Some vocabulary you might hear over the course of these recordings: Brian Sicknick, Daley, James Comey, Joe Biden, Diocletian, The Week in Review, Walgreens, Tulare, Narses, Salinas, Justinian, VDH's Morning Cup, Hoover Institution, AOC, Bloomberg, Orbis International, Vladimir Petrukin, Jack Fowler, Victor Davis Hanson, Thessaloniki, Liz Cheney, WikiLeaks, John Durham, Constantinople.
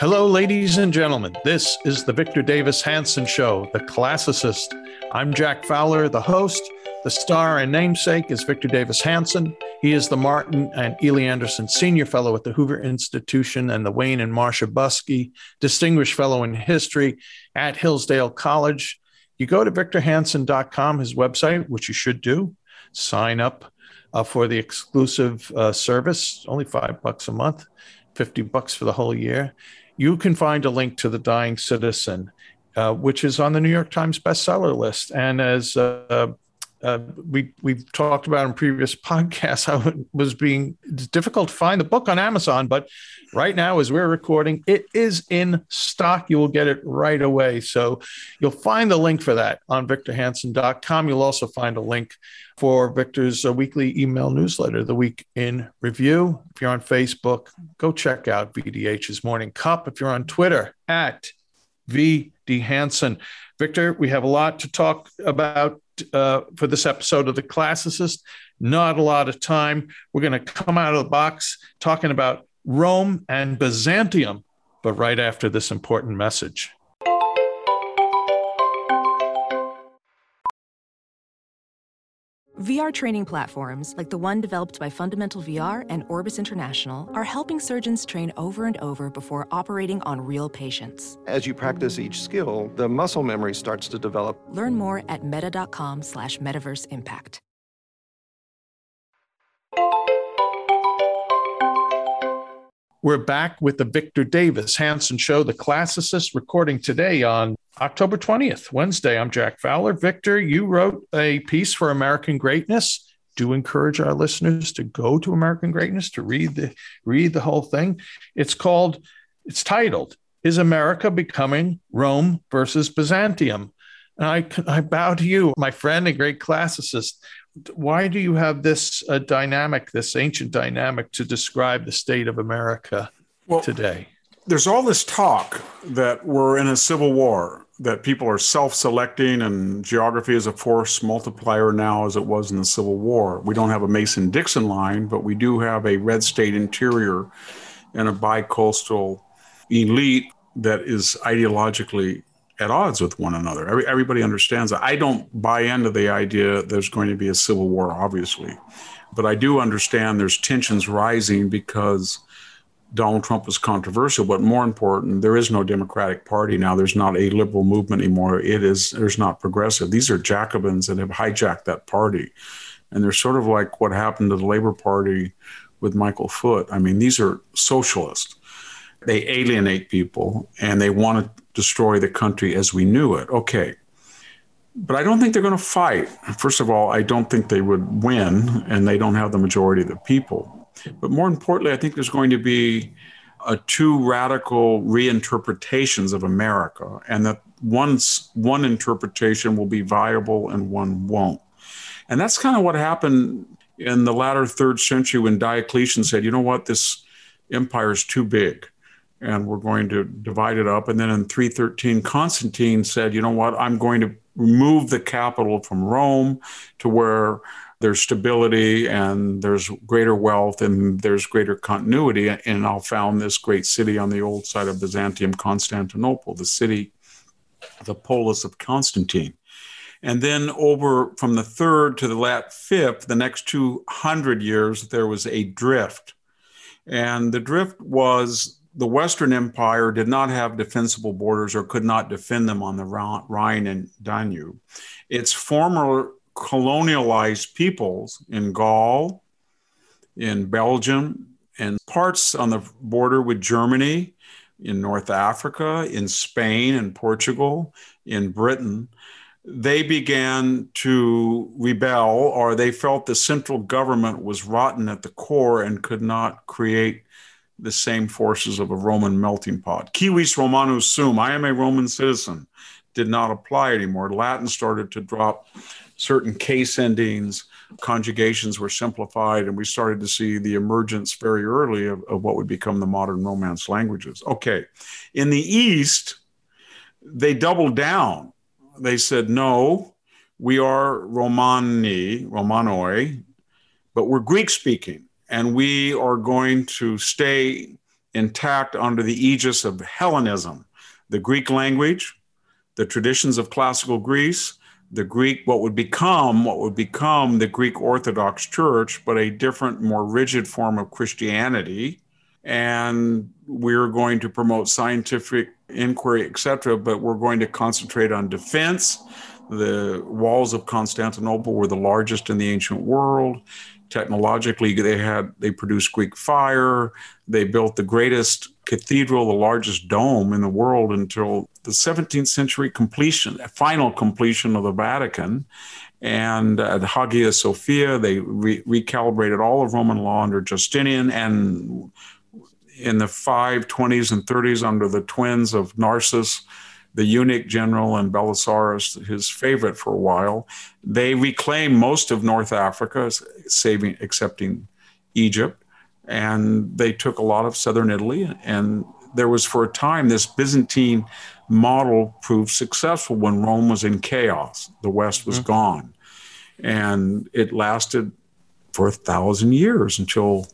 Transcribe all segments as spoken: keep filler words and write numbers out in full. Hello, ladies and gentlemen. This is the Victor Davis Hanson Show, The Classicist. I'm Jack Fowler, the host. The star and namesake is Victor Davis Hanson. He is the Martin and Ely Anderson Senior Fellow at the Hoover Institution and the Wayne and Marsha Buskey Distinguished Fellow in History at Hillsdale College. You go to victor hanson dot com, his website, which you should do. Sign up uh, for the exclusive uh, service, only five bucks a month, fifty bucks for the whole year. You can find a link to The Dying Citizen, uh, which is on the New York Times bestseller list. And as uh, uh, we, we've talked about in previous podcasts, how it was being difficult to find the book on Amazon. But right now, as we're recording, it is in stock. You will get it right away. So you'll find the link for that on victor hanson dot com. You'll also find a link for Victor's uh, weekly email newsletter, The Week in Review. If you're on Facebook, go check out V D H's Morning Cup. If you're on Twitter, at V D Hanson. Victor, we have a lot to talk about uh, for this episode of The Classicist. Not a lot of time. We're going to come out of the box talking about Rome and Byzantium, but right after this important message. V R training platforms, like the one developed by Fundamental V R and Orbis International, are helping surgeons train over and over before operating on real patients. As you practice each skill, the muscle memory starts to develop. Learn more at meta.com slash metaverse impact. We're back with the Victor Davis Hanson Show, The Classicist, recording today on October twentieth, Wednesday. I'm Jack Fowler. Victor, you wrote a piece for American Greatness. Do encourage our listeners to go to American Greatness to read the read the whole thing. It's called, it's titled, Is America Becoming Rome versus Byzantium? And I, I bow to you, my friend and great classicist. Why do you have this uh, dynamic, this ancient dynamic, to describe the state of America well, today? There's all this talk that we're in a civil war, that people are self-selecting, and geography is a force multiplier now as it was in the Civil War. We don't have a Mason-Dixon line, but we do have a red state interior and a bicoastal elite that is ideologically at odds with one another. Every, everybody understands that. I don't buy into the idea there's going to be a civil war, obviously, but I do understand there's tensions rising because Donald Trump was controversial, but more important, there is no Democratic Party now. There's not a liberal movement anymore. It is, there's not progressive. These are Jacobins that have hijacked that party. And they're sort of like what happened to the Labor Party with Michael Foote. I mean, these are socialists. They alienate people and they want to destroy the country as we knew it. Okay. But I don't think they're going to fight. First of all, I don't think they would win, and they don't have the majority of the people. But more importantly, I think there's going to be a two radical reinterpretations of America, and that one's, one interpretation will be viable and one won't. And that's kind of what happened in the latter third century when Diocletian said, you know what, this empire is too big and we're going to divide it up. And then in three thirteen, Constantine said, you know what, I'm going to remove the capital from Rome to where there's stability and there's greater wealth and there's greater continuity. And I'll found this great city on the old side of Byzantium, Constantinople, the city, the polis of Constantine. And then over from the third to the late fifth, the next two hundred years, there was a drift. And the drift was the Western Empire did not have defensible borders or could not defend them on the Rhine and Danube. Its former colonialized peoples in Gaul, in Belgium, and parts on the border with Germany, in North Africa, in Spain and Portugal, in Britain, they began to rebel, or they felt the central government was rotten at the core and could not create the same forces of a Roman melting pot. Civis Romanus sum, I am a Roman citizen, did not apply anymore. Latin started to drop certain case endings, conjugations were simplified, and we started to see the emergence very early of, of what would become the modern Romance languages. Okay, in the East, they doubled down. They said, no, we are Romani, Romanoi, but we're Greek-speaking, and we are going to stay intact under the aegis of Hellenism, the Greek language, the traditions of classical Greece, the Greek, what would become, what would become the Greek Orthodox Church, but a different, more rigid form of Christianity. And we're going to promote scientific inquiry, et cetera, but we're going to concentrate on defense. The walls of Constantinople were the largest in the ancient world. Technologically, they had, they produced Greek fire. They built the greatest cathedral, the largest dome in the world until the seventeenth century completion, final completion of the Vatican. And at Hagia Sophia, they re- recalibrated all of Roman law under Justinian, and in the five twenties and thirties under the twins of Narses, the eunuch general, and Belisarius, his favorite for a while, they reclaimed most of North Africa, saving, excepting Egypt, and they took a lot of southern Italy. And there was, for a time, this Byzantine model proved successful when Rome was in chaos. The West was mm-hmm. gone. And it lasted for a thousand years until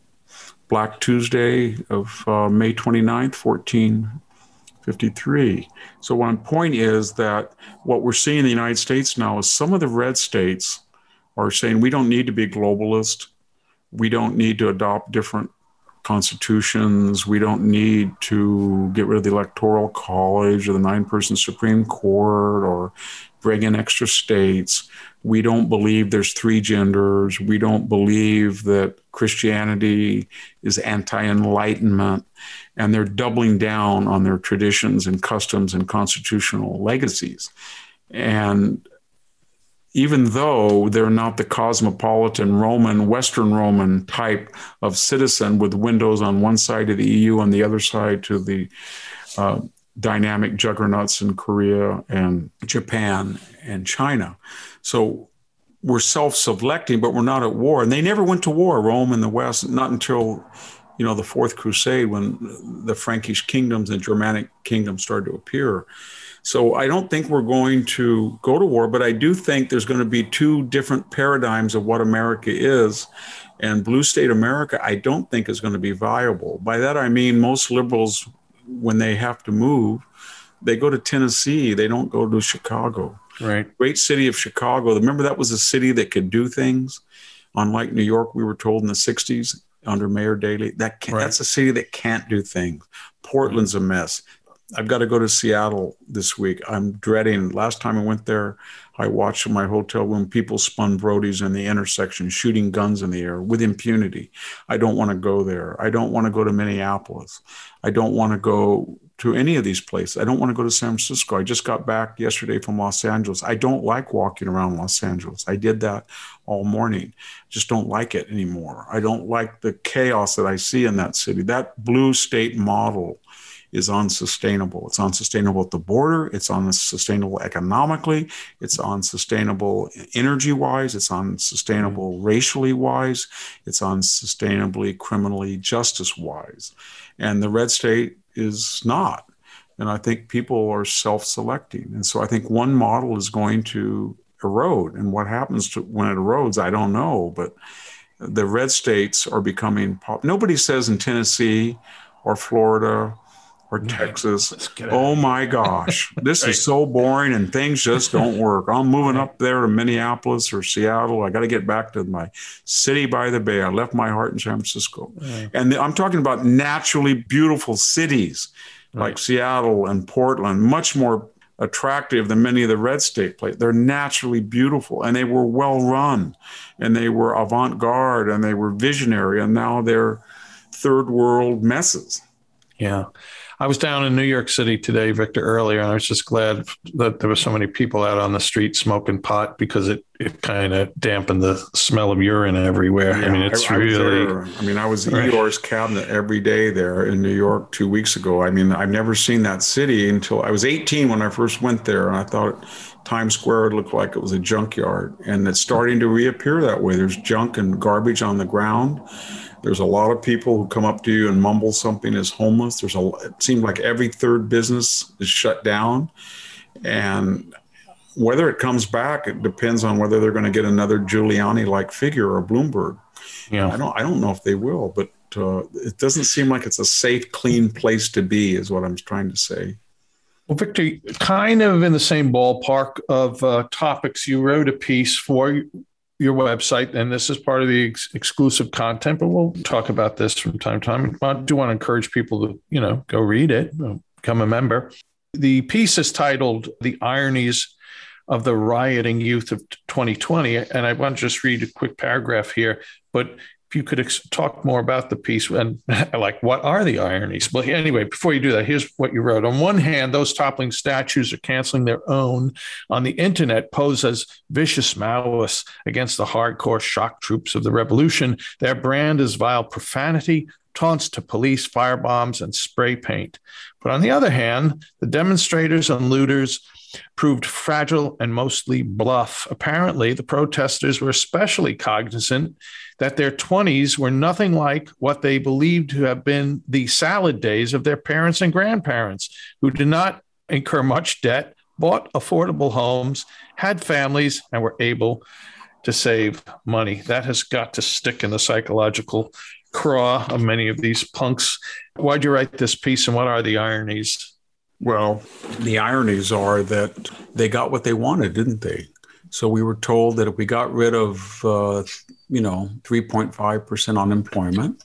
Black Tuesday of uh, May twenty-ninth, fourteen fifty-three. So one point is that what we're seeing in the United States now is some of the red states are saying we don't need to be globalist. We don't need to adopt different constitutions. We don't need to get rid of the Electoral College or the nine-person Supreme Court or bring in extra states. We don't believe there's three genders. We don't believe that Christianity is anti-enlightenment. And they're doubling down on their traditions and customs and constitutional legacies. And even though they're not the cosmopolitan Roman, Western Roman type of citizen with windows on one side of the E U, on the other side to the uh, dynamic juggernauts in Korea and Japan and China. So we're self-selecting, but we're not at war. And they never went to war, Rome and the West, not until, you know, the Fourth Crusade, when the Frankish kingdoms and Germanic kingdoms started to appear. So I don't think we're going to go to war, but I do think there's going to be two different paradigms of what America is. And blue state America, I don't think is going to be viable. By that, I mean most liberals, when they have to move, they go to Tennessee. They don't go to Chicago. Right. Great city of Chicago. Remember, that was a city that could do things. Unlike New York, we were told in the sixties under Mayor Daley, that can, right. that's a city that can't do things. Portland's mm-hmm. a mess. I've got to go to Seattle this week. I'm dreading. Last time I went there, I watched in my hotel room people spun Brodies in the intersection, shooting guns in the air with impunity. I don't want to go there. I don't want to go to Minneapolis. I don't want to go to any of these places. I don't want to go to San Francisco. I just got back yesterday from Los Angeles. I don't like walking around Los Angeles. I did that all morning. Just don't like it anymore. I don't like the chaos that I see in that city. That blue state model is unsustainable. It's unsustainable at the border. It's unsustainable economically. It's unsustainable energy-wise. It's unsustainable racially-wise. It's unsustainably criminally justice-wise. And the red state is not. And I think people are self-selecting. And so I think one model is going to erode. And what happens to, when it erodes, I don't know. But the red states are becoming pop. Nobody says in Tennessee or Florida or Texas, oh my gosh, this is so boring and things just don't work. I'm moving up there to Minneapolis or Seattle. I got to get back to my city by the bay. I left my heart in San Francisco. Right. And the, I'm talking about naturally beautiful cities like right. Seattle and Portland, much more attractive than many of the red state places. They're naturally beautiful, and they were well run, and they were avant-garde, and they were visionary, and now they're third world messes. Yeah. I was down in New York City today, Victor, earlier, and I was just glad that there were so many people out on the street smoking pot, because it, it kind of dampened the smell of urine everywhere. Yeah, I mean, it's I, really... I, I mean, I was right. Eeyore's cabinet every day there in New York two weeks ago. I mean, I've never seen that city until... I was eighteen when I first went there, and I thought Times Square looked like it was a junkyard. And it's starting to reappear that way. There's junk and garbage on the ground. There's a lot of people who come up to you and mumble something as homeless. There's a, it seemed like every third business is shut down. And whether it comes back, it depends on whether they're going to get another Giuliani-like figure or Bloomberg. Yeah. I don't I don't know if they will, but uh, it doesn't seem like it's a safe, clean place to be is what I'm trying to say. Well, Victor, kind of in the same ballpark of uh, topics, you wrote a piece for your website, and this is part of the ex- exclusive content, but we'll talk about this from time to time. I do want to encourage people to, you know, go read it, become a member. The piece is titled The Ironies of the Rioting Youth of twenty twenty. And I want to just read a quick paragraph here, but if you could ex- talk more about the piece and like, what are the ironies? But anyway, before you do that, here's what you wrote. On one hand, those toppling statues are canceling their own on the internet, pose as vicious Maoists against the hardcore shock troops of the revolution. Their brand is vile profanity, taunts to police, firebombs, and spray paint. But on the other hand, the demonstrators and looters proved fragile and mostly bluff. Apparently, the protesters were especially cognizant that their twenties were nothing like what they believed to have been the salad days of their parents and grandparents, who did not incur much debt, bought affordable homes, had families, and were able to save money. That has got to stick in the psychological craw of many of these punks. Why'd you write this piece, and what are the ironies? Well, the ironies are that they got what they wanted, didn't they? So we were told that if we got rid of, uh, you know, three point five percent unemployment,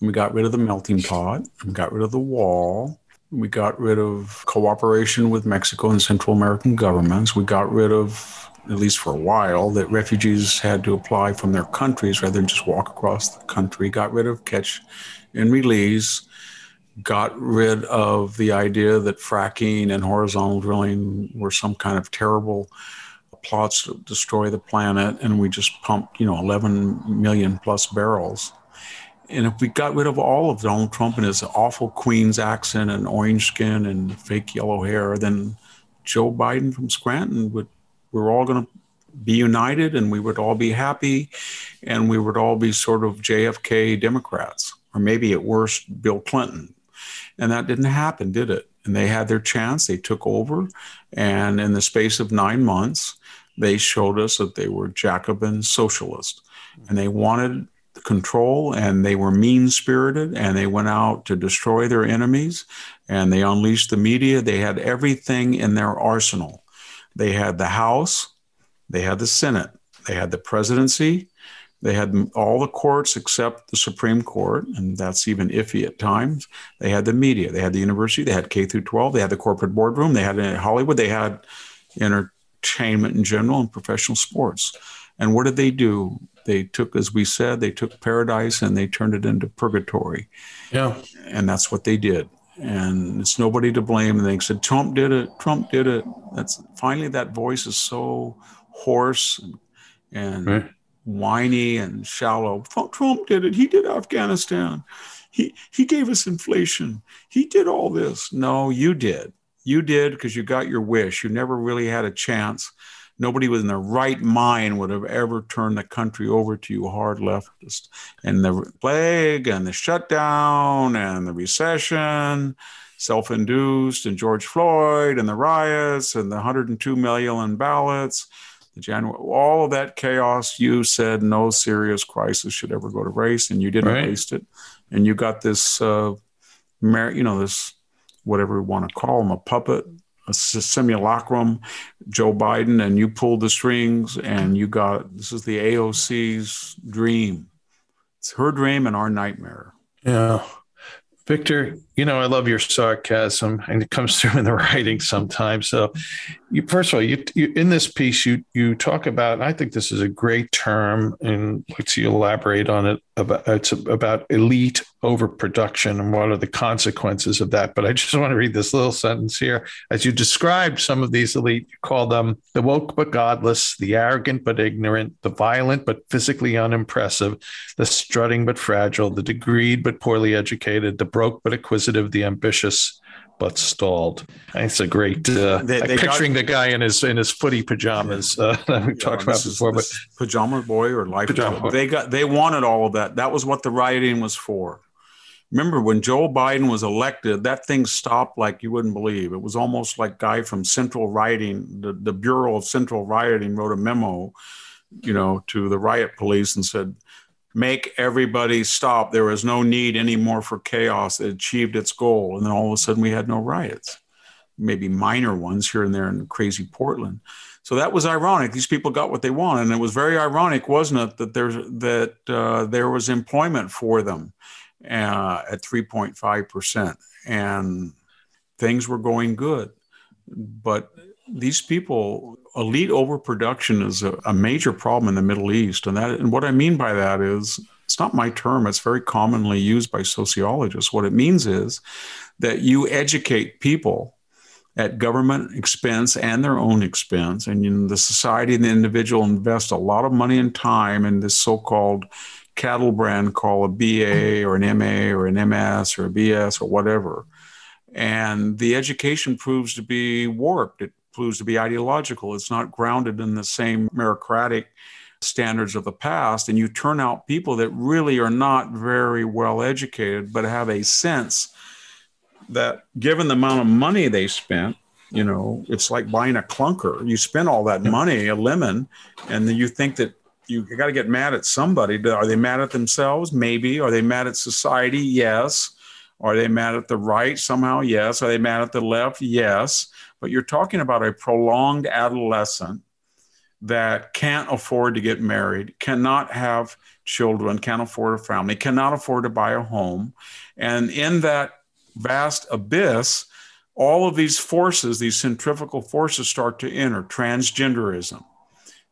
we got rid of the melting pot, we got rid of the wall, we got rid of cooperation with Mexico and Central American governments, we got rid of, at least for a while, that refugees had to apply from their countries rather than just walk across the country, got rid of catch and release, got rid of the idea that fracking and horizontal drilling were some kind of terrible plots to destroy the planet, and we just pumped, you know, eleven million plus barrels. And if we got rid of all of Donald Trump and his awful Queens accent and orange skin and fake yellow hair, then Joe Biden from Scranton would, we're all going to be united, and we would all be happy, and we would all be sort of J F K Democrats, or maybe at worst Bill Clinton. And that didn't happen, did it? And they had their chance. They took over. And in the space of nine months, they showed us that they were Jacobin socialists. And they wanted control, and they were mean-spirited, and they went out to destroy their enemies, and they unleashed the media. They had everything in their arsenal. They had the House. They had the Senate. They had the presidency. They had all the courts except the Supreme Court, and that's even iffy at times. They had the media. They had the university. They had K through twelve. They had the corporate boardroom. They had Hollywood. They had entertainment in general and professional sports. And what did they do? They took, as we said, they took paradise and they turned it into purgatory. Yeah. And that's what they did. And it's nobody to blame. And they said, Trump did it. Trump did it. That's finally, that voice is so hoarse and, and right. whiny and shallow. Trump did it. He did Afghanistan. He he gave us inflation. He did all this. No, you did. You did because you got your wish. You never really had a chance. Nobody within their right mind would have ever turned the country over to you hard leftists. And the plague and the shutdown and the recession, self-induced, and George Floyd and the riots and the one hundred two million ballots, the January, all of that chaos. You said no serious crisis should ever go to race, and you didn't right. waste it. And you got this, uh, you know, this, whatever you want to call him, a puppet, a simulacrum, Joe Biden, and you pulled the strings, and you got, this is the A O C's dream. It's her dream and our nightmare. Yeah. Victor, you know, I love your sarcasm, and it comes through in the writing sometimes. So you, first of all, you, you in this piece, you you talk about, and I think this is a great term, and let's you elaborate on it, about, it's about elite overproduction and what are the consequences of that. But I just want to read this little sentence here. As you described some of these elite, you call them the woke but godless, the arrogant but ignorant, the violent but physically unimpressive, the strutting but fragile, the degreed but poorly educated, the broke but acquisitive, the ambitious but stalled. It's a great uh, they, they picturing got, the guy in his in his footy pajamas uh, that we've yeah, talked about before. But pajama boy or life pajama boy. They got they wanted all of that. That was what the rioting was for. Remember when Joe Biden was elected, that thing stopped like you wouldn't believe. It was almost like guy from Central Rioting, the, the Bureau of Central Rioting wrote a memo, you know, to the riot police and said, make everybody stop. There is no need anymore for chaos. It achieved its goal. And then all of a sudden we had no riots, maybe minor ones here and there in crazy Portland. So that was ironic. These people got what they wanted. And it was very ironic, wasn't it, that, there's, that uh, there was employment for them uh, at three point five percent. And things were going good. But these people, elite overproduction is a, a major problem in the Middle East. And that, and what I mean by that is, it's not my term, it's very commonly used by sociologists. What it means is that you educate people at government expense and their own expense, and you know, the society and the individual invest a lot of money and time in this so-called cattle brand called a B A or an M A or an M S or a B S or whatever. And the education proves to be warped. It proves to be ideological. It's not grounded in the same meritocratic standards of the past. And you turn out people that really are not very well educated, but have a sense that given the amount of money they spent, you know, it's like buying a clunker. You spend all that money, a lemon, and then you think that you got to get mad at somebody. Are they mad at themselves? Maybe. Are they mad at society? Yes. Are they mad at the right somehow? Yes. Are they mad at the left? Yes. But you're talking about a prolonged adolescent that can't afford to get married, cannot have children, can't afford a family, cannot afford to buy a home. And in that vast abyss, all of these forces, these centrifugal forces start to enter. Transgenderism,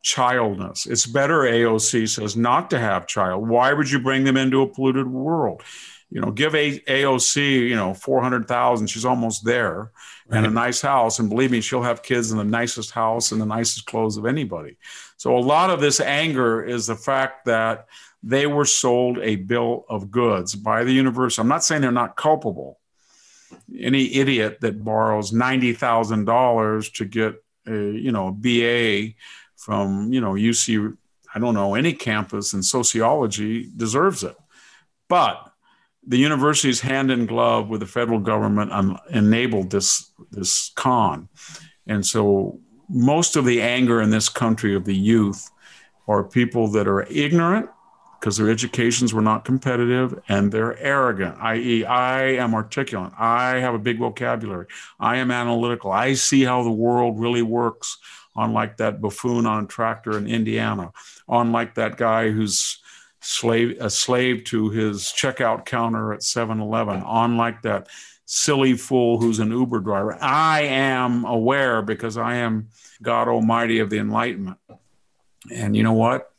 childness. It's better, A O C says, not to have child. Why would you bring them into a polluted world? You know, give a AOC, you know, four hundred thousand. She's almost there, right, and a nice house. And believe me, she'll have kids in the nicest house and the nicest clothes of anybody. So a lot of this anger is the fact that they were sold a bill of goods by the university. I'm not saying they're not culpable. Any idiot that borrows ninety thousand dollars to get a, you know, a B A from, you know, U C, I don't know, any campus in sociology deserves it. But the universities hand in glove with the federal government um, enabled this, this con. And so most of the anger in this country of the youth are people that are ignorant because their educations were not competitive, and they're arrogant, that is I am articulate, I have a big vocabulary, I am analytical, I see how the world really works, unlike that buffoon on a tractor in Indiana, unlike that guy who's Slave, a slave to his checkout counter at seven eleven, on like that silly fool who's an Uber driver. I am aware because I am God Almighty of the Enlightenment. And you know what?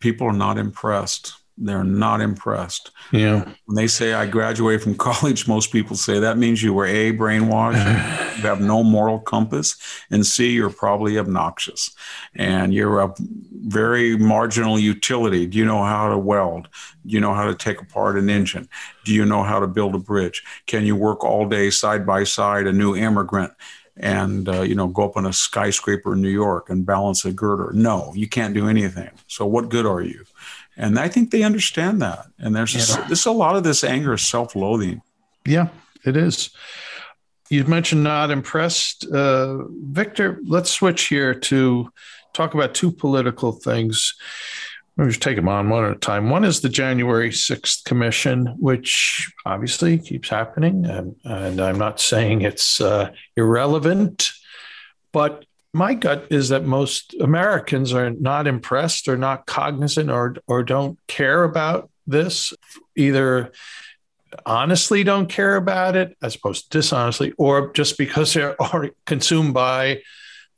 People are not impressed. They're not impressed. Yeah. When they say I graduated from college, most people say that means you were A, brainwashed, you have no moral compass, and C, you're probably obnoxious. And you're a very marginal utility. Do you know how to weld? Do you know how to take apart an engine? Do you know how to build a bridge? Can you work all day side by side a new immigrant and uh, you know, go up on a skyscraper in New York and balance a girder? No, you can't do anything. So what good are you? And I think they understand that. And there's yeah. this a lot of this anger is self-loathing. Yeah, it is. You've mentioned not impressed. Uh, Victor, let's switch here to talk about two political things. We'll just take them on one at a time. One is the January sixth Commission, which obviously keeps happening. And, and I'm not saying it's uh, irrelevant, but my gut is that most Americans are not impressed or not cognizant or or don't care about this, either honestly don't care about it as opposed to dishonestly, or just because they're already consumed by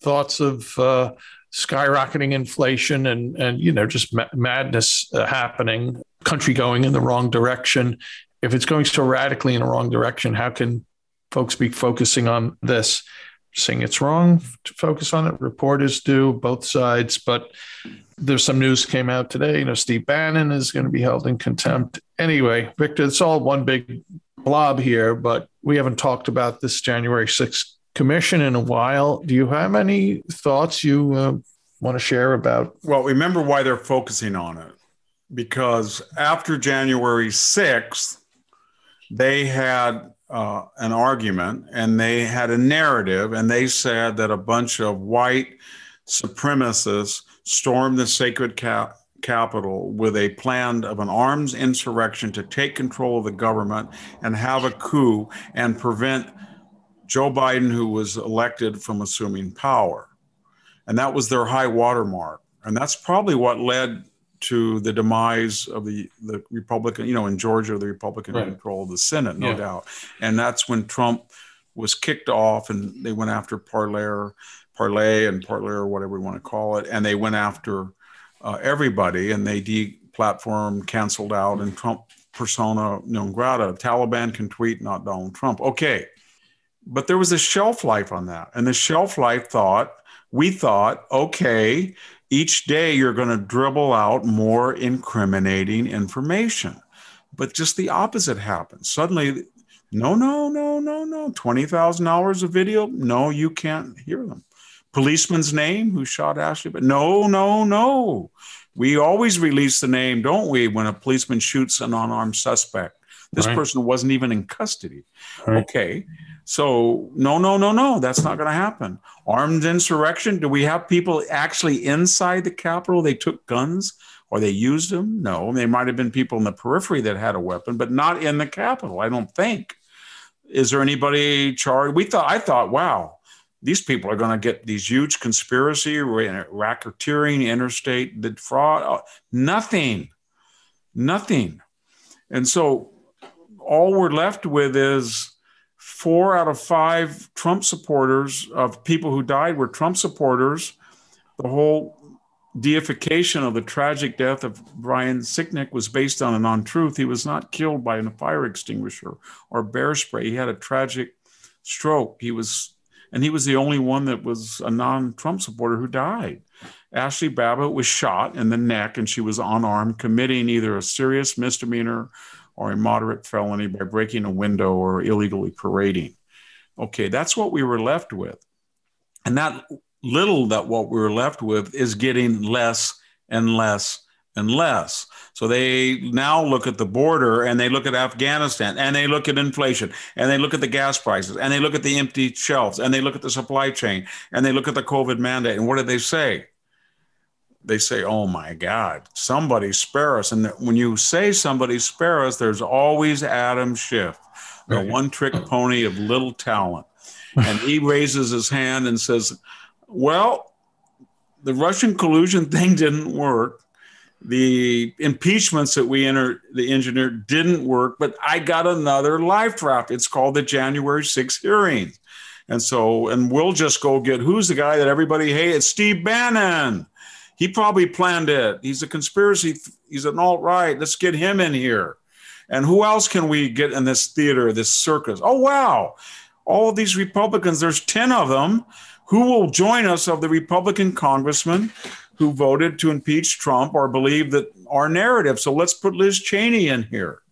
thoughts of uh, skyrocketing inflation and, and you know, just ma- madness uh, happening, country going in the wrong direction. If it's going so radically in the wrong direction, how can folks be focusing on this? Saying it's wrong to focus on it. Reporters do, both sides. But there's some news came out today. You know, Steve Bannon is going to be held in contempt. Anyway, Victor, it's all one big blob here, but we haven't talked about this January sixth commission in a while. Do you have any thoughts you uh, want to share about? Well, remember why they're focusing on it. Because after January sixth, they had uh, an argument and they had a narrative, and they said that a bunch of white supremacists stormed the sacred ca- capital with a plan of an arms insurrection to take control of the government and have a coup and prevent Joe Biden, who was elected, from assuming power. And that was their high watermark. And that's probably what led to the demise of the, the Republican, you know, in Georgia, the Republican right. control of the Senate, no yeah. doubt. And that's when Trump was kicked off and they went after Parler, Parler and Parler, whatever you want to call it. And they went after uh, everybody, and they de-platformed, canceled out, and Trump persona non grata. Taliban can tweet, not Donald Trump. Okay. But there was a shelf life on that. And the shelf life thought, we thought, okay, each day you're going to dribble out more incriminating information. But just the opposite happens. Suddenly, no, no, no, no, no. twenty thousand hours of video? No, you can't hear them. Policeman's name who shot Ashley? But no, no, no. We always release the name, don't we, when a policeman shoots an unarmed suspect. This right. person wasn't even in custody. Right. Okay. So no, no, no, no, that's not going to happen. Armed insurrection. Do we have people actually inside the Capitol? They took guns or they used them? No, there might have been people in the periphery that had a weapon, but not in the Capitol, I don't think. Is there anybody charged? We thought, I thought, wow, these people are going to get these huge conspiracy, racketeering, interstate the fraud, nothing, nothing. And so all we're left with is four out of five Trump supporters of people who died were Trump supporters. The whole deification of the tragic death of Brian Sicknick was based on a non-truth. He was not killed by a fire extinguisher or bear spray. He had a tragic stroke. He was, and he was the only one that was a non-Trump supporter who died. Ashley Babbitt was shot in the neck, and she was unarmed, committing either a serious misdemeanor or a moderate felony by breaking a window or illegally parading. Okay, that's what we were left with. And that little that what we were left with is getting less and less and less. So they now look at the border, and they look at Afghanistan, and they look at inflation, and they look at the gas prices, and they look at the empty shelves, and they look at the supply chain, and they look at the COVID mandate. And what do they say? They say, oh my God, somebody spare us. And when you say somebody spare us, there's always Adam Schiff, the right. one trick pony of little talent. And he raises his hand and says, well, the Russian collusion thing didn't work. The impeachments that we entered, the engineer didn't work, but I got another live draft. It's called the January sixth hearings. And so, and we'll just go get, who's the guy that everybody hates? Steve Bannon. He probably planned it. He's a conspiracy. Th- he's an alt-right. Let's get him in here. And who else can we get in this theater, this circus? Oh, wow. All of these Republicans, there's ten of them. Who will join us of the Republican congressmen who voted to impeach Trump or believe that our narrative? So let's put Liz Cheney in here.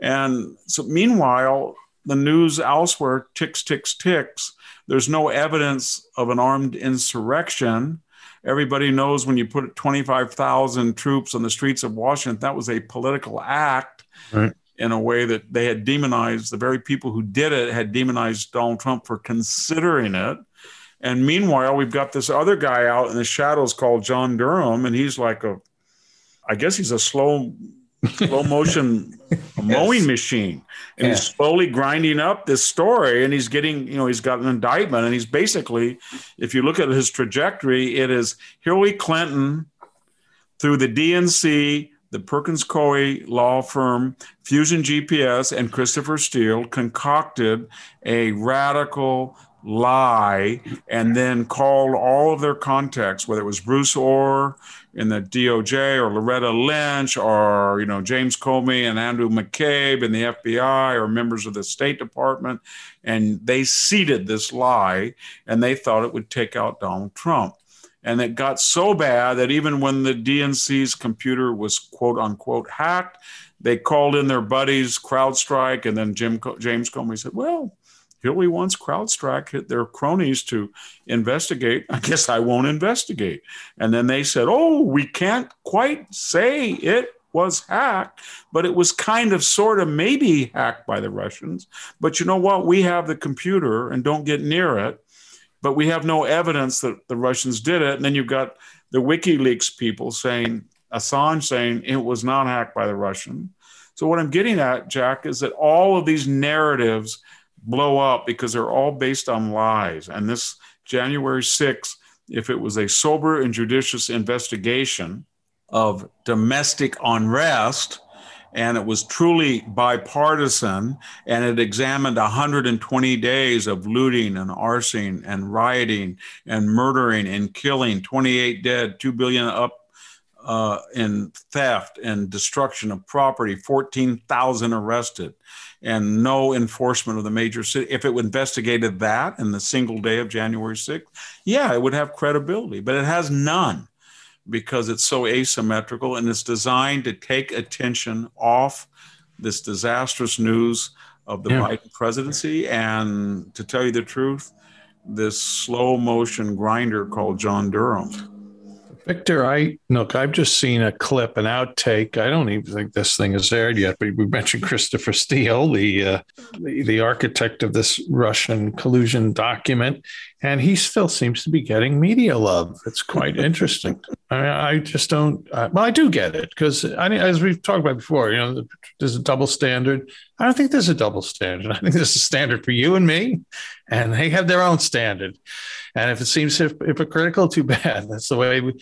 And so meanwhile, the news elsewhere ticks, ticks, ticks. There's no evidence of an armed insurrection. Everybody knows when you put twenty-five thousand troops on the streets of Washington, that was a political act right. in a way that they had demonized. The very people who did it had demonized Donald Trump for considering it. And meanwhile, we've got this other guy out in the shadows called John Durham. And he's like a, I guess he's a slow, slow motion mowing yes. machine. And yeah. he's slowly grinding up this story, and he's getting, you know, he's got an indictment, and he's basically, if you look at his trajectory, it is Hillary Clinton through the D N C, the Perkins Coie law firm, Fusion G P S, and Christopher Steele concocted a radical lie and then called all of their contacts, whether it was Bruce Orr in the D O J or Loretta Lynch or, you know, James Comey and Andrew McCabe in the F B I or members of the State Department. And they seeded this lie and they thought it would take out Donald Trump. And it got so bad that even when the D N C's computer was quote unquote hacked, they called in their buddies CrowdStrike, and then Jim Co- James Comey said, well, Hillary wants CrowdStrike, hit their cronies to investigate. I guess I won't investigate. And then they said, oh, we can't quite say it was hacked, but it was kind of, sort of, maybe hacked by the Russians. But you know what? We have the computer and don't get near it, but we have no evidence that the Russians did it. And then you've got the WikiLeaks people saying, Assange saying it was not hacked by the Russians. So what I'm getting at, Jack, is that all of these narratives blow up because they're all based on lies. And this January sixth, if it was a sober and judicious investigation of domestic unrest, and it was truly bipartisan, and it examined one hundred twenty days of looting and arson and rioting and murdering and killing, twenty-eight dead, two billion up uh, in theft and destruction of property, fourteen thousand arrested, and no enforcement of the major city. If it investigated that in the single day of January sixth, yeah, it would have credibility, but it has none because it's so asymmetrical and it's designed to take attention off this disastrous news of the yeah. Biden presidency. And to tell you the truth, this slow motion grinder called John Durham. Victor, I look, I've just seen a clip, an outtake. I don't even think this thing is aired yet, but we mentioned Christopher Steele, the, uh, the the architect of this Russian collusion document, and he still seems to be getting media love. It's quite interesting. I mean, I just don't. I, well, I do get it because, as we've talked about before, you know, there's a double standard. I don't think there's a double standard. I think there's a standard for you and me, and they have their own standard. And if it seems hypocritical, too bad. That's the way we,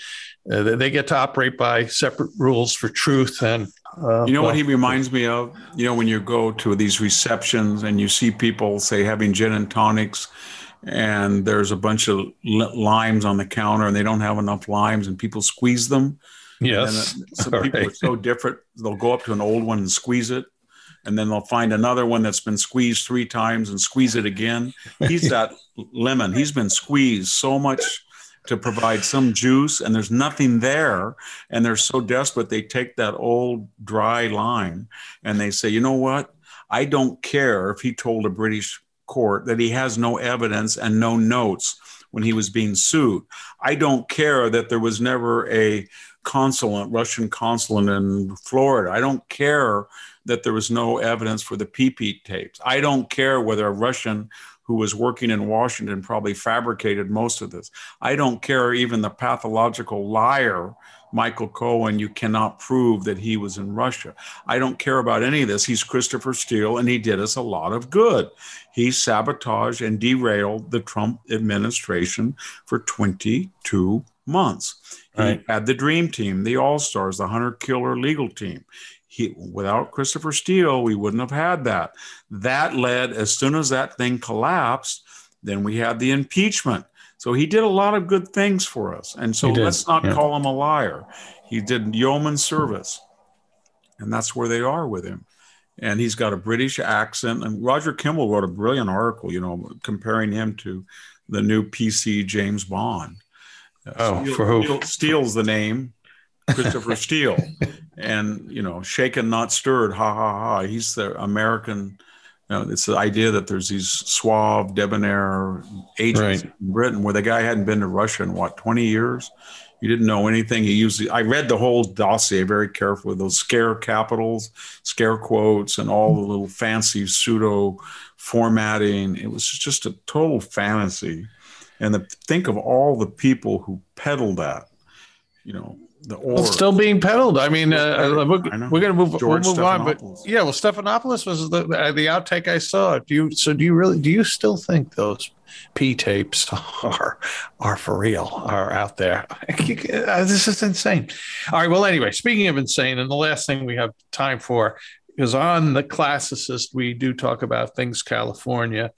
uh, they get to operate by separate rules for truth. And uh, you know well, what he reminds me of? You know, when you go to these receptions and you see people, say, having gin and tonics, and there's a bunch of limes on the counter and they don't have enough limes and people squeeze them. Yes. And some All people right. are so different. They'll go up to an old one and squeeze it. And then they'll find another one that's been squeezed three times and squeeze it again. He's that lemon. He's been squeezed so much to provide some juice, and there's nothing there. And they're so desperate, they take that old dry lime and they say, you know what? I don't care if he told a British court that he has no evidence and no notes when he was being sued. I don't care that there was never a consulate, Russian consulate in Florida. I don't care that there was no evidence for the pee-pee tapes. I don't care whether a Russian who was working in Washington probably fabricated most of this. I don't care even the pathological liar, Michael Cohen, you cannot prove that he was in Russia. I don't care about any of this. He's Christopher Steele, and he did us a lot of good. He sabotaged and derailed the Trump administration for twenty-two months. Right. He had the dream team, the all-stars, the hunter-killer legal team. He, without Christopher Steele, we wouldn't have had that. That led, as soon as that thing collapsed, then we had the impeachment. So he did a lot of good things for us. And so let's not yeah. call him a liar. He did yeoman service. And that's where they are with him. And he's got a British accent. And Roger Kimball wrote a brilliant article, you know, comparing him to the new P C James Bond. Oh, Steele, for who? Steele, Steele's the name. Christopher Steele, and, you know, shaken, not stirred, ha, ha, ha. He's the American, you know, it's the idea that there's these suave, debonair agents right. in Britain where the guy hadn't been to Russia in, what, twenty years? He didn't know anything. He used, the, I read the whole dossier very carefully, those scare capitals, scare quotes, and all the little fancy pseudo formatting. It was just a total fantasy. And the, think of all the people who peddled that, you know, the orb. Well, it's still being peddled. I mean, uh, we're, we're going to move. We'll move on, but yeah. Well, Stephanopoulos was the the outtake I saw. Do you? So do you really? Do you still think those P tapes are are for real? Are out there? This is insane. All right. Well, anyway, speaking of insane, and the last thing we have time for is on the classicist. We do talk about things California,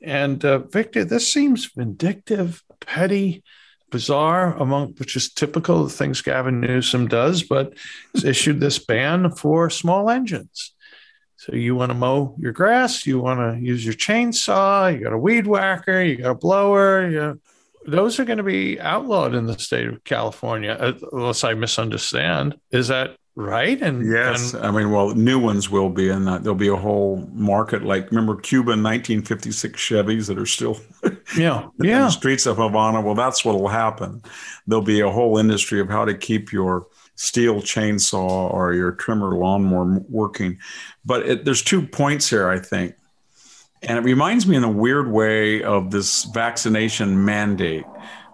and uh, Victor, this seems vindictive, petty, bizarre, among which is typical of the things Gavin Newsom does, but has issued this ban for small engines. So you want to mow your grass, you want to use your chainsaw, you got a weed whacker, you got a blower. You, those are going to be outlawed in the state of California, unless I misunderstand. Is that right? And yes, and- I mean, well, new ones will be, and there'll be a whole market. Like, remember Cuba nineteen fifty-six Chevys that are still yeah, in yeah. the streets of Havana? Well, that's what will happen. There'll be a whole industry of how to keep your steel chainsaw or your trimmer lawnmower working. But it, there's two points here, I think. And it reminds me in a weird way of this vaccination mandate.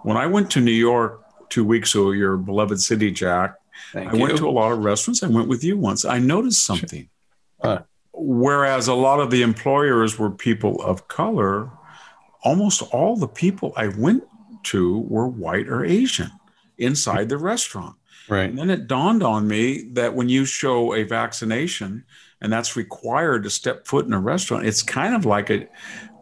When I went to New York two weeks ago, your beloved city, Jack, Thank I you. went to a lot of restaurants. I went with you once. I noticed something. Huh. Whereas a lot of the employers were people of color, almost all the people I went to were white or Asian inside the restaurant. Right. And then it dawned on me that when you show a vaccination and that's required to step foot in a restaurant, it's kind of like a,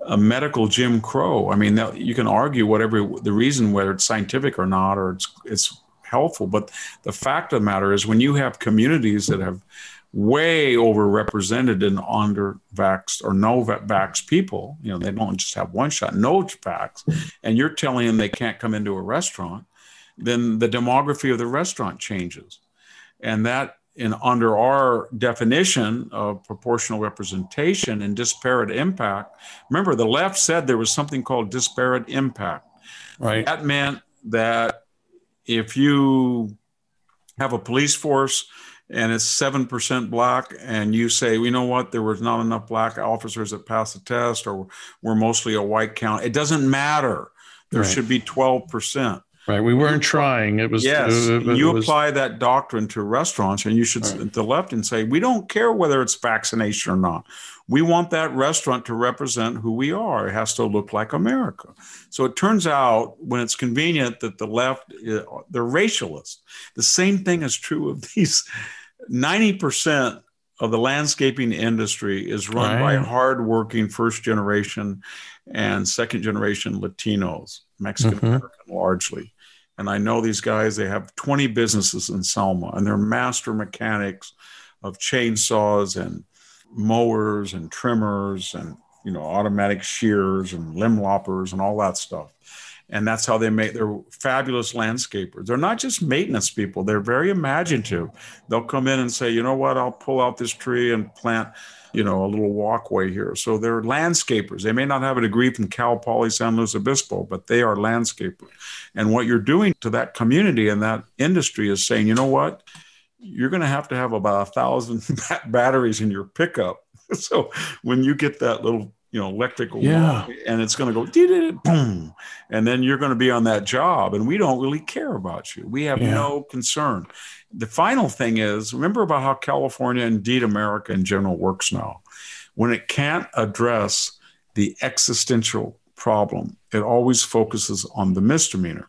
a medical Jim Crow. I mean, that, you can argue whatever the reason, whether it's scientific or not, or it's it's helpful. But the fact of the matter is when you have communities that have way overrepresented and under-vaxxed or no-vaxxed people, you know, they don't just have one shot, no vax, and you're telling them they can't come into a restaurant, then the demography of the restaurant changes. And that, in under our definition of proportional representation and disparate impact, remember the left said there was something called disparate impact. Right. That meant that if you have a police force and it's seven percent black and you say, you know what, there was not enough black officers that passed the test, or we're mostly a white county, it doesn't matter. There right. should be twelve percent. Right. We weren't trying. It was. Yes. It, it you was, apply that doctrine to restaurants, and you should right. the left and say, we don't care whether it's vaccination or not. We want that restaurant to represent who we are. It has to look like America. So it turns out when it's convenient that the left, they're racialist. The same thing is true of these. ninety percent of the landscaping industry is run right. by hardworking first generation and second generation Latinos, Mexican American mm-hmm. largely. And I know these guys, they have twenty businesses in Selma, and they're master mechanics of chainsaws and mowers and trimmers and, you know, automatic shears and limb loppers and all that stuff. And that's how they make their fabulous landscapers. They're not just maintenance people. They're very imaginative. They'll come in and say, you know what, I'll pull out this tree and plant, you know, a little walkway here. So they're landscapers. They may not have a degree from Cal Poly San Luis Obispo, but they are landscapers. And what you're doing to that community and that industry is saying, you know what, you're going to have to have about a thousand batteries in your pickup. So when you get that little, you know, electrical, yeah. and it's going to go, did it, boom, and then you're going to be on that job, and we don't really care about you. We have yeah. no concern. The final thing is, remember about how California, indeed America in general, works now. When it can't address the existential problem, it always focuses on the misdemeanor.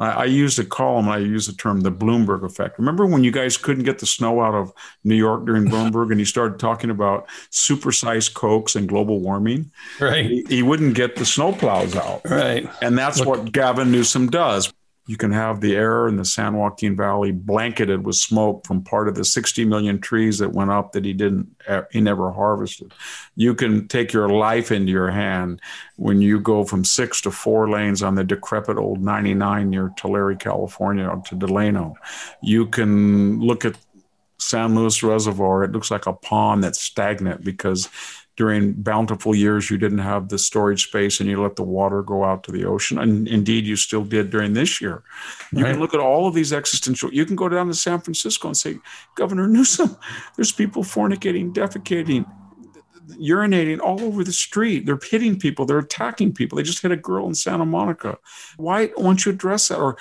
I, I used a column, and I used the term the Bloomberg effect. Remember when you guys couldn't get the snow out of New York during Bloomberg and he started talking about supersized Cokes and global warming? Right. He, he wouldn't get the snow plows out. Right. And that's Look. what Gavin Newsom does. You can have the air in the San Joaquin Valley blanketed with smoke from part of the sixty million trees that went up that he didn't, he never harvested. You can take your life into your hand when you go from six to four lanes on the decrepit old ninety-nine near Tulare, California, up to Delano. You can look at San Luis Reservoir. It looks like a pond that's stagnant because during bountiful years, you didn't have the storage space and you let the water go out to the ocean. And indeed, you still did during this year. You right. can look at all of these existential, you can go down to San Francisco and say, Governor Newsom, there's people fornicating, defecating, urinating all over the street. They're hitting people. They're attacking people. They just hit a girl in Santa Monica. Why won't you address that? Or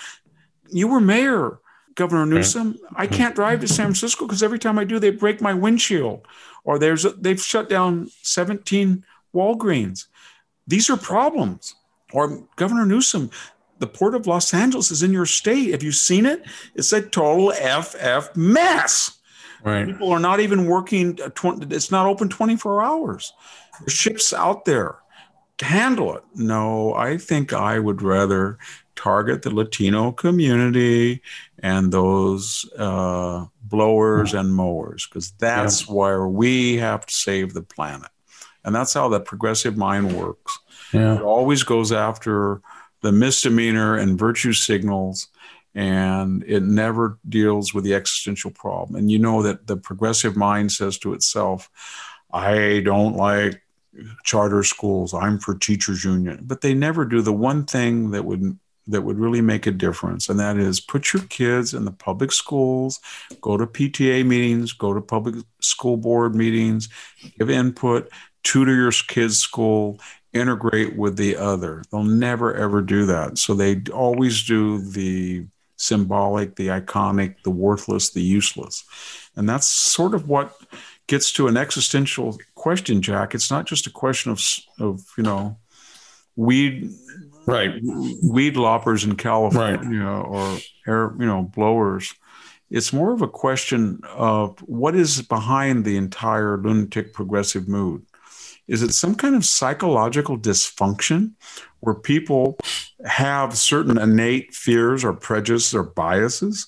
you were mayor. Governor Newsom, I can't drive to San Francisco because every time I do, they break my windshield, or there's a, they've shut down seventeen Walgreens. These are problems. Or Governor Newsom, the Port of Los Angeles is in your state. Have you seen it? It's a total F F mess. Right. People are not even working. It's not open twenty-four hours. There's ships out there to handle it. No, I think I would rather target the Latino community and those uh, blowers and mowers, because that's yeah. where we have to save the planet. And that's how that progressive mind works. Yeah. It always goes after the misdemeanor and virtue signals, and it never deals with the existential problem. And you know that the progressive mind says to itself, I don't like charter schools, I'm for teachers union, but they never do the one thing that would that would really make a difference. And that is put your kids in the public schools, go to P T A meetings, go to public school board meetings, give input, tutor your kids' school, integrate with the other. They'll never, ever do that. So they always do the symbolic, the iconic, the worthless, the useless. And that's sort of what gets to an existential question, Jack. It's not just a question of, of you know, weed, right, weed loppers in California, right, or air, you know, blowers. It's more of a question of what is behind the entire lunatic progressive mood. Is it some kind of psychological dysfunction where people have certain innate fears or prejudices or biases,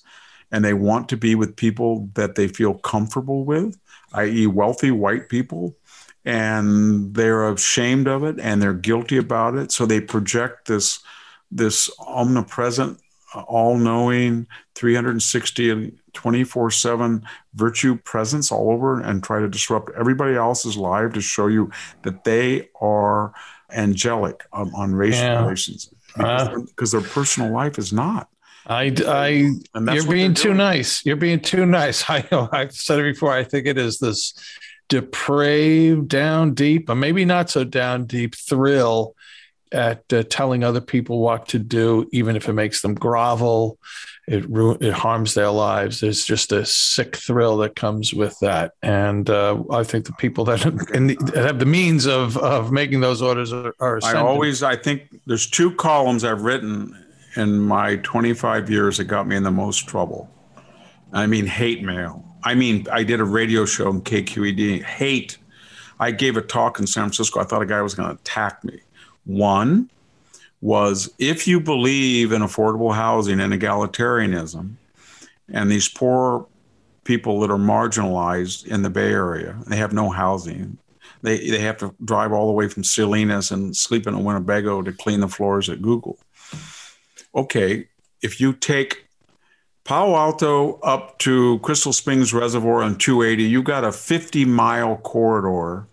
and they want to be with people that they feel comfortable with, that is wealthy white people, and they're ashamed of it and they're guilty about it. So they project this, this omnipresent, all-knowing, three hundred sixty, twenty-four seven virtue presence all over, and try to disrupt everybody else's life to show you that they are angelic on, on racial yeah. relations, because uh, their personal life is not. I, I, you're being too nice. You're being too nice. I know. I've said it before. I think it is this depraved, down deep, or maybe not so down deep thrill at uh, telling other people what to do, even if it makes them grovel, it ru- it harms their lives. There's just a sick thrill that comes with that, and uh, I think the people that have, in the, that have the means of of making those orders are. are I always, I think there's two columns I've written in my twenty-five years that got me in the most trouble. I mean, hate mail. I mean, I did a radio show in K Q E D. Hate. I gave a talk in San Francisco. I thought a guy was going to attack me. One was, if you believe in affordable housing and egalitarianism and these poor people that are marginalized in the Bay Area, they have no housing. They, they have to drive all the way from Salinas and sleep in a Winnebago to clean the floors at Google. Okay, if you take Palo Alto up to Crystal Springs Reservoir on two eighty, you got a fifty-mile corridor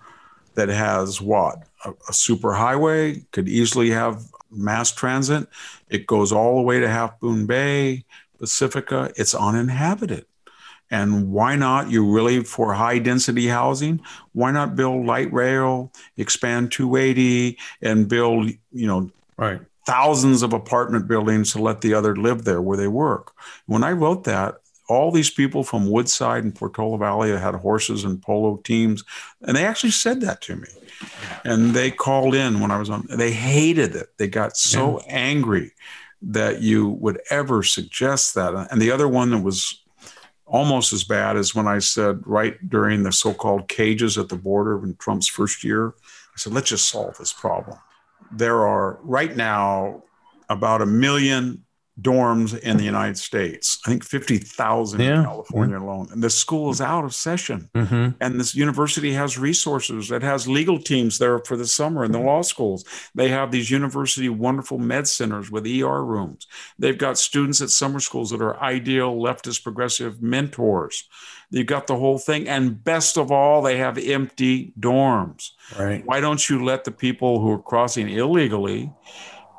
that has what? A super highway, could easily have mass transit. It goes all the way to Half Moon Bay, Pacifica. It's uninhabited. And why not? You really, for high density housing, why not build light rail, expand two eighty, and build, you know, right, thousands of apartment buildings to let the other live there where they work? When I wrote that, all these people from Woodside and Portola Valley that had horses and polo teams, and they actually said that to me. And they called in when I was on. They hated it. They got so yeah. angry that you would ever suggest that. And the other one that was almost as bad is when I said, right during the so-called cages at the border in Trump's first year, I said, let's just solve this problem. There are right now about a million dorms in the United States. I think fifty thousand yeah. in California alone. And the school is out of session. Mm-hmm. And this university has resources. It has legal teams there for the summer in the law schools. They have these university wonderful med centers with E R rooms. They've got students at summer schools that are ideal leftist progressive mentors. You've got the whole thing. And best of all, they have empty dorms. Right. Why don't you let the people who are crossing illegally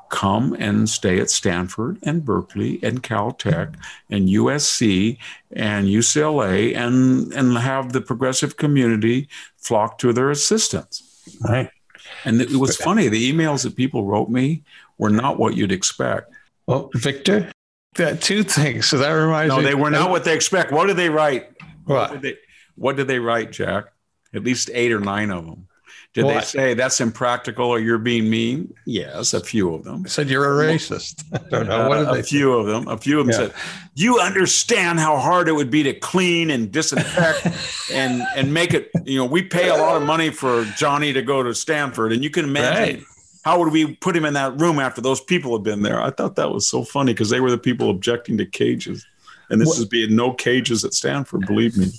come and stay at Stanford and Berkeley and Caltech and U S C and U C L A, and, and have the progressive community flock to their assistance? Right. And it was funny. The emails that people wrote me were not what you'd expect. Well, Victor, that two things. So that reminds no, me. No, they were not what they expect. What did they write? What? What did they, what did they write, Jack? At least eight or nine of them. Did well, they say that's impractical or you're being mean? Yes, a few of them. I said you're a racist. I don't know. What did uh, they a few say? of them. A few of them yeah. said, you understand how hard it would be to clean and disinfect and, and make it, you know, we pay a lot of money for Johnny to go to Stanford. And you can imagine right. how would we put him in that room after those people have been there? I thought that was so funny because they were the people objecting to cages. And this what? is being no cages at Stanford, believe me.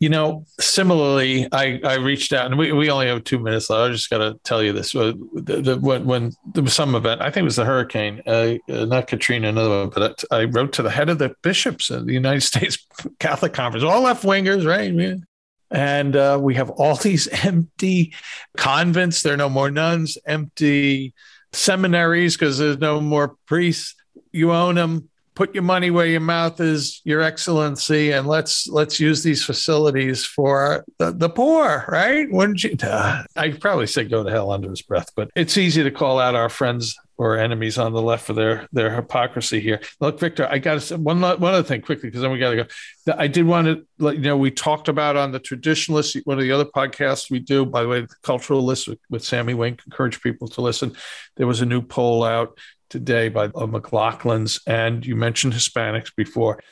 You know, similarly, I, I reached out, and we, we only have two minutes left. I just got to tell you this. The, the, when, when there was some event, I think it was the hurricane, uh, not Katrina, another one, but I wrote to the head of the bishops of the United States Catholic Conference, all left-wingers, right? And uh, we have all these empty convents. There are no more nuns, empty seminaries because there's no more priests. You own them. Put your money where your mouth is, Your Excellency, and let's let's use these facilities for the, the poor, right? Wouldn't you? Uh, I probably say go to hell under his breath, but it's easy to call out our friends or enemies on the left for their their hypocrisy here. Look, Victor, I got to say one, one other thing quickly because then we got to go. I did want to let you know, we talked about on the Traditionalists, one of the other podcasts we do, by the way, the Cultural List with, with Sammy Wink, encourage people to listen. There was a new poll out today by uh, McLaughlin's, and you mentioned Hispanics before,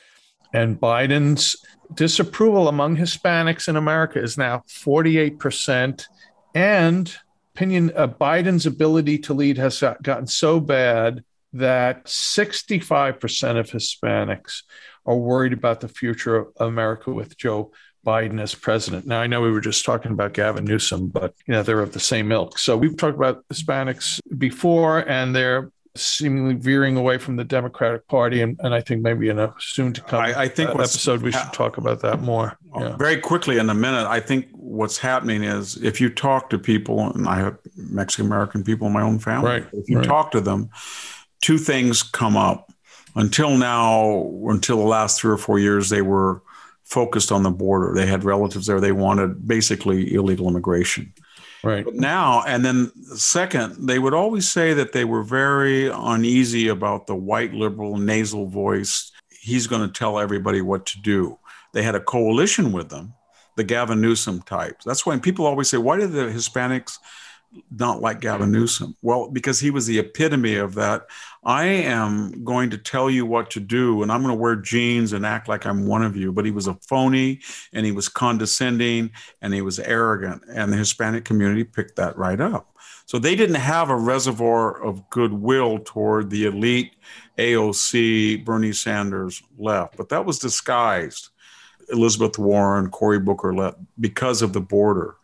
and Biden's disapproval among Hispanics in America is now forty-eight percent, and opinion uh, Biden's ability to lead has gotten so bad that sixty-five percent of Hispanics are worried about the future of America with Joe Biden as president. Now, I know we were just talking about Gavin Newsom, but you know they're of the same ilk. So we've talked about Hispanics before, and they're seemingly veering away from the Democratic Party. And, and I think maybe in a soon to come I, I think uh, episode, we should talk about that more. Yeah. Very quickly in a minute, I think what's happening is if you talk to people, and I have Mexican-American people in my own family, right, if you right. talk to them, two things come up. Until now, until the last three or four years, they were focused on the border. They had relatives there. They wanted basically illegal immigration. Right. But now, and then second, they would always say that they were very uneasy about the white liberal nasal voice. He's going to tell everybody what to do. They had a coalition with them, the Gavin Newsom types. That's why people always say, why did the Hispanics not like Gavin Newsom? Well, because he was the epitome of that. I am going to tell you what to do, and I'm going to wear jeans and act like I'm one of you. But he was a phony, and he was condescending, and he was arrogant. And the Hispanic community picked that right up. So they didn't have a reservoir of goodwill toward the elite A O C, Bernie Sanders left. But that was disguised. Elizabeth Warren, Cory Booker left because of the border.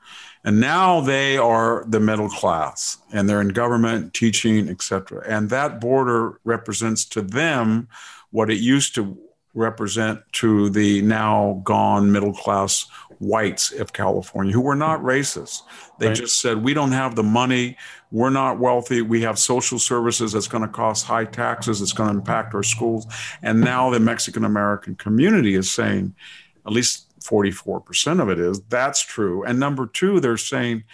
And now they are the middle class, and they're in government, teaching, et cetera. And that border represents to them what it used to represent to the now gone middle class whites of California, who were not racist. They right. just said, we don't have the money. We're not wealthy. We have social services that's going to cost high taxes. It's going to impact our schools. And now the Mexican-American community is saying, at least forty-four percent of it is, that's true. And number two, they're saying,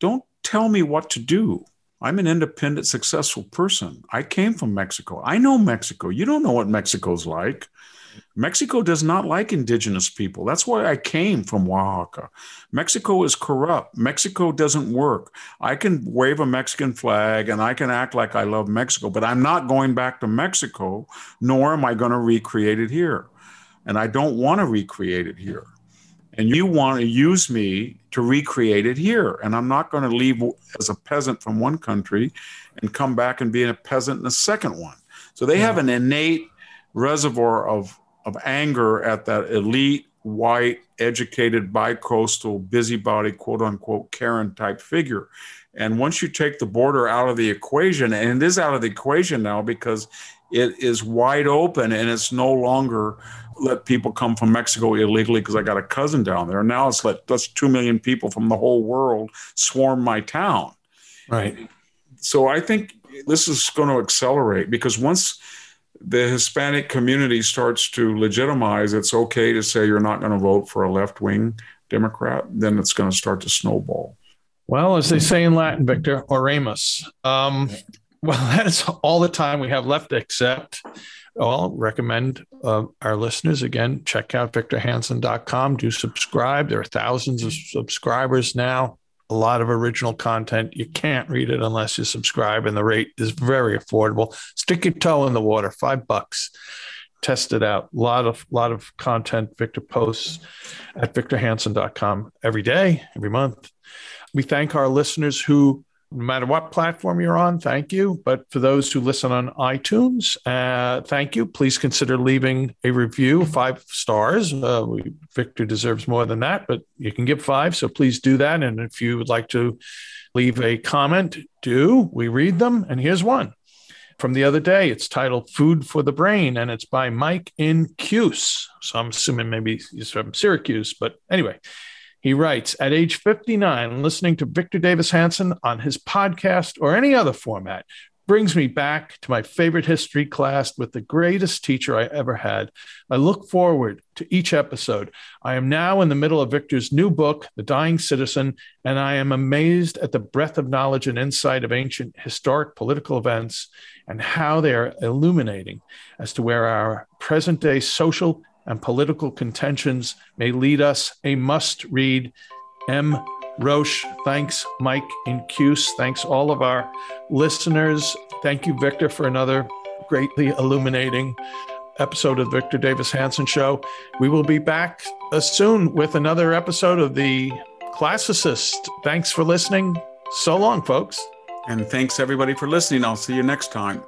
don't tell me what to do. I'm an independent, successful person. I came from Mexico. I know Mexico. You don't know what Mexico's like. Mexico does not like indigenous people. That's why I came from Oaxaca. Mexico is corrupt. Mexico doesn't work. I can wave a Mexican flag and I can act like I love Mexico, but I'm not going back to Mexico, nor am I going to recreate it here. And I don't want to recreate it here. And you want to use me to recreate it here. And I'm not going to leave as a peasant from one country and come back and be a peasant in the second one. So they yeah. have an innate reservoir of, of anger at that elite, white, educated, bicoastal, busybody, quote unquote, Karen type figure. And once you take the border out of the equation, and it is out of the equation now because it is wide open and it's no longer let people come from Mexico illegally because I got a cousin down there. Now it's let that's two million people from the whole world swarm my town. Right. So I think this is going to accelerate because once the Hispanic community starts to legitimize, it's okay to say you're not going to vote for a left-wing Democrat, then it's going to start to snowball. Well, as they say in Latin, Victor, oremus. Um, Well, that's all the time we have left, except I'll recommend uh, our listeners, again, check out victor hanson dot com. Do subscribe. There are thousands of subscribers now. A lot of original content. You can't read it unless you subscribe, and the rate is very affordable. Stick your toe in the water, five bucks. Test it out. A lot of, lot of content Victor posts at victor hanson dot com every day, every month. We thank our listeners who, no matter what platform you're on, thank you. But for those who listen on iTunes, uh, thank you. Please consider leaving a review, five stars. Uh, we, Victor deserves more than that, but you can give five, so please do that. And if you would like to leave a comment, do. We read them, and here's one from the other day. It's titled Food for the Brain, and it's by Mike in Cuse. So I'm assuming maybe he's from Syracuse, but anyway. He writes, at age fifty-nine, listening to Victor Davis Hanson on his podcast or any other format brings me back to my favorite history class with the greatest teacher I ever had. I look forward to each episode. I am now in the middle of Victor's new book, The Dying Citizen, and I am amazed at the breadth of knowledge and insight of ancient historic political events and how they are illuminating as to where our present-day social and political contentions may lead us. A must-read. M. Roche. Thanks, Mike in Cuse. Thanks, all of our listeners. Thank you, Victor, for another greatly illuminating episode of the Victor Davis Hanson Show. We will be back soon with another episode of The Classicist. Thanks for listening. So long, folks. And thanks, everybody, for listening. I'll see you next time.